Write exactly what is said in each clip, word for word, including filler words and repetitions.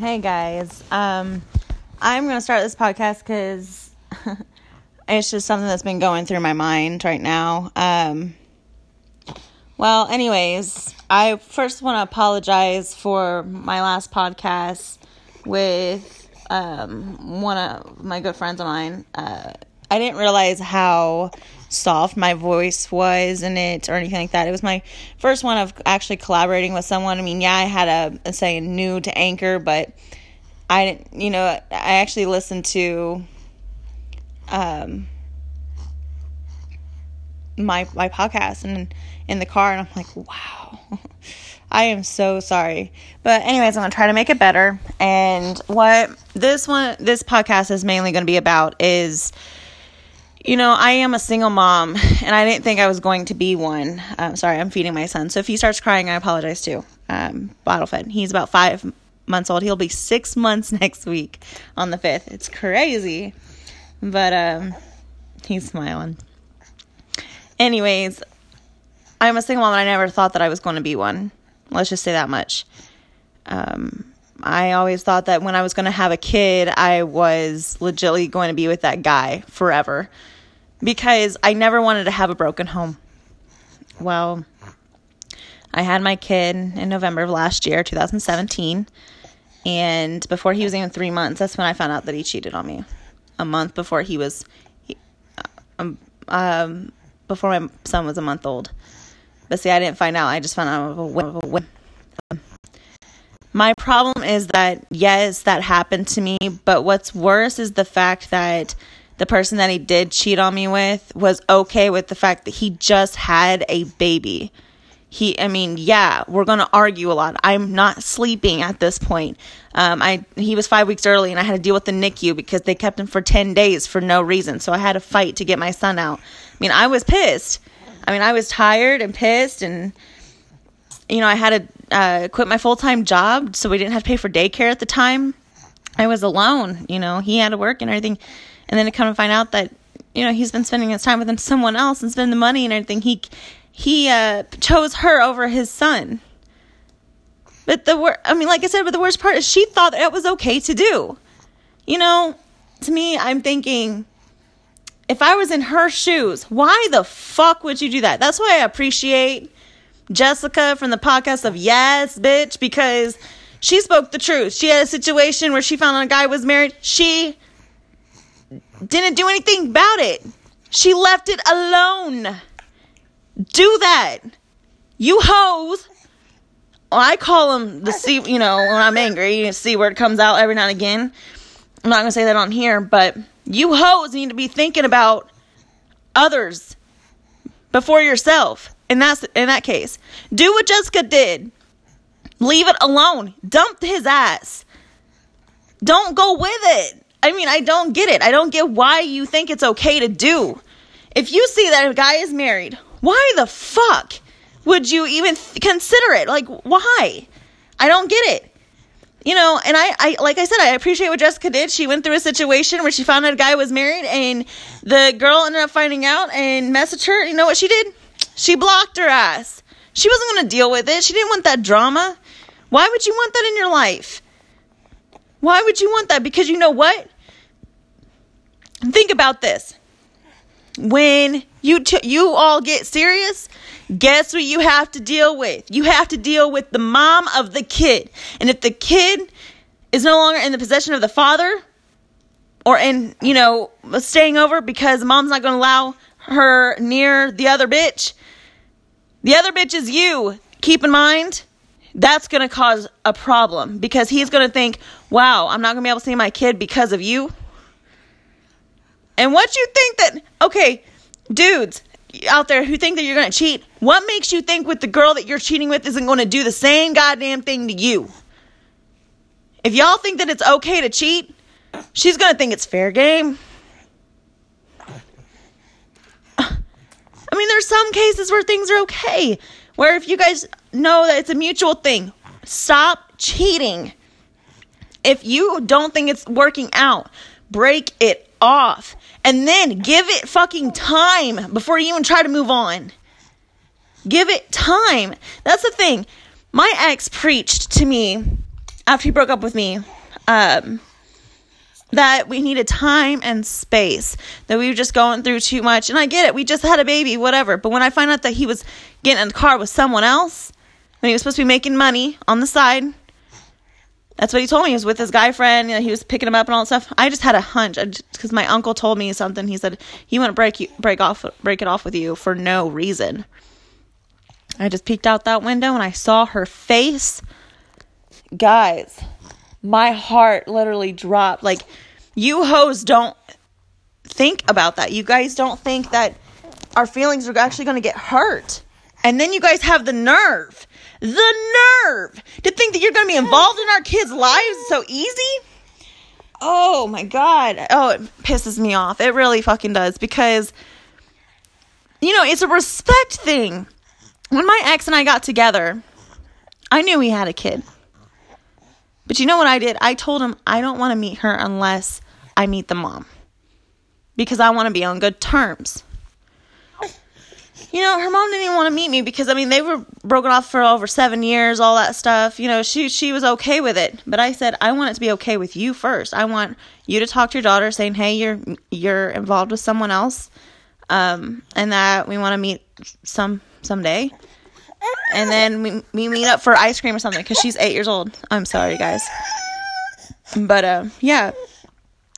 Hey guys, um, I'm going to start this podcast because it's just something that's been going through my mind right now. Um, well, anyways, I first want to apologize for my last podcast with um, one of my good friends of mine. Uh, I didn't realize how soft my voice was in it or anything like that. It was my first one of actually collaborating with someone. I mean, yeah, I had a, a say new to Anchor, but I didn't, you know, I actually listened to um my my podcast and in the car, and I'm like, wow, I am so sorry. But anyways, I'm gonna try to make it better. And what this one this podcast is mainly going to be about is, you know, I am a single mom, and I didn't think I was going to be one. Um, sorry, I'm feeding my son. So if he starts crying, I apologize too. Um, bottle fed. He's about five months old. He'll be six months next week on the fifth. It's crazy. But um, he's smiling. Anyways, I'm a single mom, and I never thought that I was going to be one. Let's just say that much. Um, I always thought that when I was going to have a kid, I was legitimately going to be with that guy forever. Because I never wanted to have a broken home. Well, I had my kid in November of last year, two thousand seventeen. And before he was even three months, that's when I found out that he cheated on me. A month before he was, um, um before my son was a month old. But see, I didn't find out. I just found out of a whim. Of a whim. Um, my problem is that, yes, that happened to me. But what's worse is the fact that the person that he did cheat on me with was okay with the fact that he just had a baby. He, I mean, yeah, we're going to argue a lot. I'm not sleeping at this point. Um, I he was five weeks early, and I had to deal with the N I C U because they kept him for ten days for no reason. So I had to fight to get my son out. I mean, I was pissed. I mean, I was tired and pissed, and, you know, I had to uh, quit my full-time job so we didn't have to pay for daycare at the time. I was alone, you know, he had to work and everything. And then to come to find out that, you know, he's been spending his time with someone else and spending the money and everything. He he uh, chose her over his son. But the wor- I mean, like I said, but the worst part is she thought that it was okay to do. You know, to me, I'm thinking, if I was in her shoes, why the fuck would you do that? That's why I appreciate Jessica from the podcast of Yes, Bitch, because she spoke the truth. She had a situation where she found out a guy was married. She didn't do anything about it. She left it alone. Do that. You hoes. Well, I call them the C, you know, when I'm angry, the C word comes out every now and again. I'm not going to say that on here, but you hoes need to be thinking about others before yourself. And that's in that case. Do what Jessica did. Leave it alone. Dump his ass. Don't go with it. I mean, I don't get it. I don't get why you think it's okay to do. If you see that a guy is married, why the fuck would you even th- consider it? Like, why? I don't get it. You know, and I, I, like I said, I appreciate what Jessica did. She went through a situation where she found out a guy was married, and the girl ended up finding out and messaged her. You know what she did? She blocked her ass. She wasn't going to deal with it. She didn't want that drama. Why would you want that in your life? Why would you want that? Because you know what? Think about this. When you t- you all get serious, guess what you have to deal with? You have to deal with the mom of the kid. And if the kid is no longer in the possession of the father, or in, you know, staying over because mom's not going to allow her near the other bitch, the other bitch is you. Keep in mind, that's going to cause a problem because he's going to think, wow, I'm not going to be able to see my kid because of you. And what you think that, okay, dudes out there who think that you're going to cheat, what makes you think with the girl that you're cheating with isn't going to do the same goddamn thing to you? If y'all think that it's okay to cheat, she's going to think it's fair game. I mean, there's some cases where things are okay, where if you guys know that it's a mutual thing, stop cheating. If you don't think it's working out, break it off. And then give it fucking time before you even try to move on. Give it time. That's the thing. My ex preached to me. after he broke up with me, um, that we needed time and space, that we were just going through too much. And I get it. We just had a baby, whatever. But when I find out that he was getting in the car with someone else, and he was supposed to be making money on the side, that's what he told me. He was with his guy friend, and he was picking him up and all that stuff. I just had a hunch because my uncle told me something. He said he wouldn't break you, break off, break it off with you for no reason. I just peeked out that window and I saw her face. Guys, my heart literally dropped. Like, you hoes don't think about that. You guys don't think that our feelings are actually going to get hurt. And then you guys have the nerve, the nerve to think that you're going to be involved in our kids' lives so easy. Oh my God. Oh, it pisses me off. It really fucking does, because, you know, it's a respect thing. When my ex and I got together, I knew we had a kid. But you know what I did? I told him I don't want to meet her unless I meet the mom, because I want to be on good terms. You know, her mom didn't even want to meet me because, I mean, they were broken off for over seven years, all that stuff. You know, she she was okay with it. But I said, I want it to be okay with you first. I want you to talk to your daughter saying, hey, you're you're involved with someone else, um, and that we want to meet some someday. And then we, we meet up for ice cream or something, because she's eight years old. I'm sorry, guys. But, uh, yeah,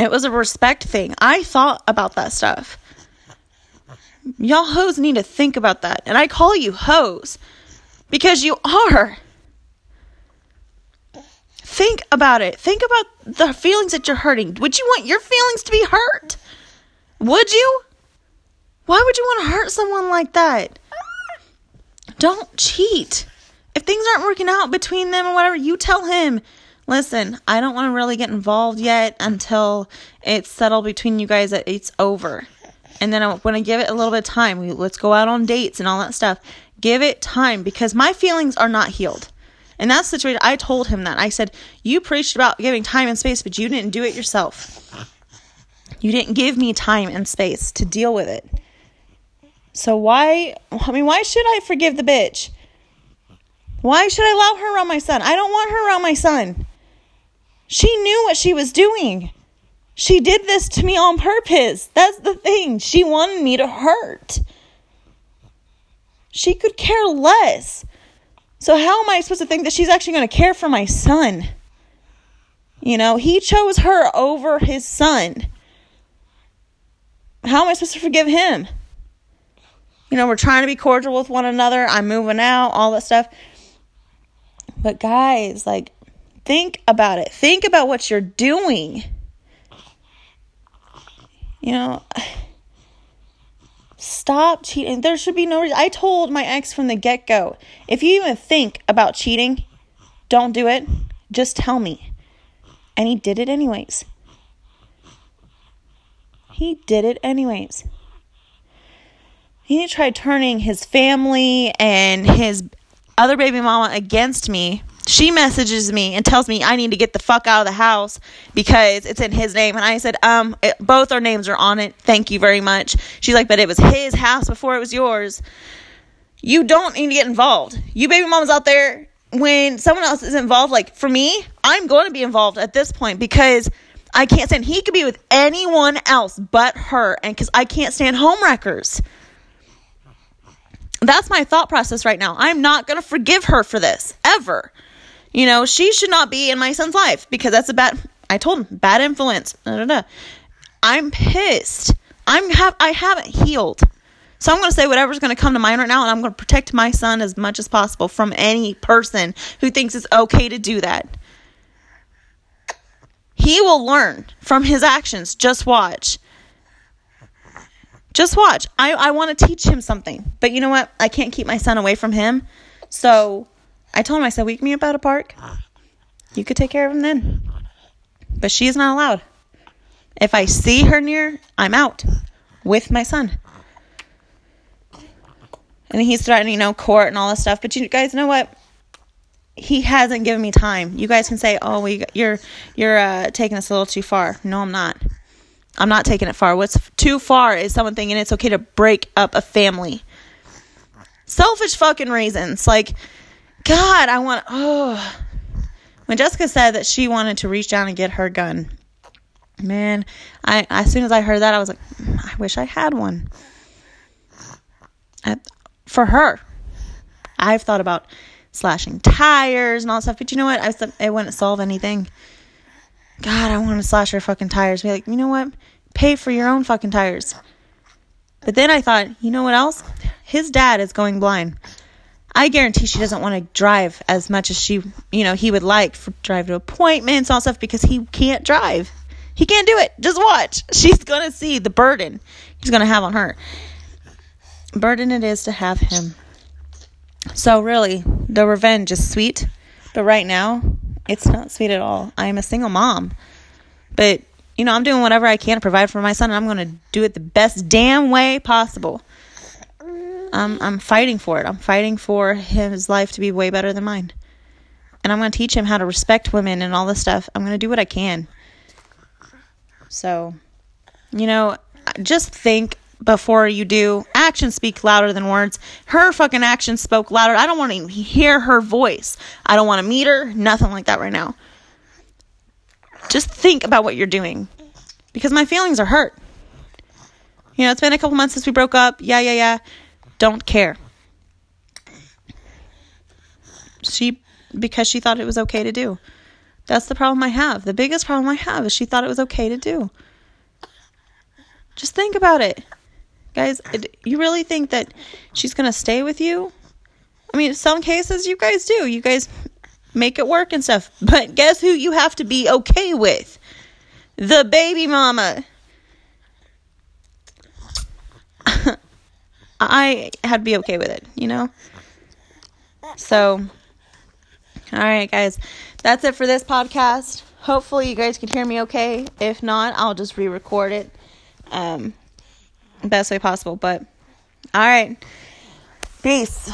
it was a respect thing. I thought about that stuff. Y'all hoes need to think about that. And I call you hoes because you are. Think about it. Think about the feelings that you're hurting. Would you want your feelings to be hurt? Would you? Why would you want to hurt someone like that? Don't cheat. If things aren't working out between them or whatever, you tell him, listen, I don't want to really get involved yet until it's settled between you guys, that it's over. And then I want to give it a little bit of time. We, let's go out on dates and all that stuff. Give it time, because my feelings are not healed. In that situation, I told him that. I said, you preached about giving time and space, but you didn't do it yourself. You didn't give me time and space to deal with it. So why, I mean, why should I forgive the bitch? Why should I allow her around my son? I don't want her around my son. She knew what she was doing. She did this to me on purpose. That's the thing. She wanted me to hurt. She could care less. So how am I supposed to think that she's actually going to care for my son? You know, he chose her over his son. How am I supposed to forgive him? You know, we're trying to be cordial with one another. I'm moving out, all that stuff. But guys, like, think about it. Think about what you're doing. You know, stop cheating. There should be no reason. I told my ex from the get-go, if you even think about cheating, don't do it. Just tell me. And he did it anyways. He did it anyways. He tried turning his family and his other baby mama against me. She messages me and tells me I need to get the fuck out of the house because it's in his name. And I said, um, it, both our names are on it. Thank you very much. She's like, but it was his house before it was yours. You don't need to get involved. You baby mamas out there, when someone else is involved, like for me, I'm going to be involved at this point because I can't stand, he could be with anyone else but her. And because I can't stand homewreckers. That's my thought process right now. I'm not going to forgive her for this ever. You know, she should not be in my son's life because that's a bad, I told him, bad influence. Da, da, da. I'm pissed. I'm have I haven't healed. So I'm going to say whatever's going to come to mind right now, and I'm going to protect my son as much as possible from any person who thinks it's okay to do that. He will learn from his actions. Just watch. Just watch. I, I want to teach him something. But you know what? I can't keep my son away from him. So I told him, I said, we can meet up at a park. You could take care of him then. But she is not allowed. If I see her near, I'm out with my son. And he's threatening, you know, court and all this stuff. But you guys know what? He hasn't given me time. You guys can say, oh, we, you're you're uh, taking this a little too far. No, I'm not. I'm not taking it far. What's too far is someone thinking it's okay to break up a family. Selfish fucking reasons. Like, God, I want, oh, when Jessica said that she wanted to reach down and get her gun, man, I as soon as I heard that, I was like, I wish I had one. I, for her, I've thought about slashing tires and all that stuff, but you know what? I said it wouldn't solve anything. God, I want to slash her fucking tires. Be like, you know what? Pay for your own fucking tires. But then I thought, you know what else? His dad is going blind. I guarantee she doesn't want to drive as much as she, you know, he would like for drive to appointments and all stuff because he can't drive. He can't do it. Just watch. She's going to see the burden he's going to have on her. Burden it is to have him. So really, the revenge is sweet. But right now, it's not sweet at all. I am a single mom. But, you know, I'm doing whatever I can to provide for my son. And I'm going to do it the best damn way possible. Um, I'm fighting for it. I'm fighting for his life to be way better than mine. And I'm going to teach him how to respect women and all this stuff. I'm going to do what I can. So, you know, just think before you do. Actions speak louder than words. Her fucking actions spoke louder. I don't want to hear her voice. I don't want to meet her. Nothing like that right now. Just think about what you're doing. Because my feelings are hurt. You know, it's been a couple months since we broke up. Yeah, yeah, yeah. Don't care. She, because she thought it was okay to do. That's the problem I have. The biggest problem I have is she thought it was okay to do. Just think about it. Guys, you really think that she's going to stay with you? I mean, in some cases, you guys do. You guys make it work and stuff. But guess who you have to be okay with? The baby mama. I had to be okay with it, you know? So, all right, guys. That's it for this podcast. Hopefully you guys can hear me okay. If not, I'll just re-record it um, best way possible. But, all right. Peace.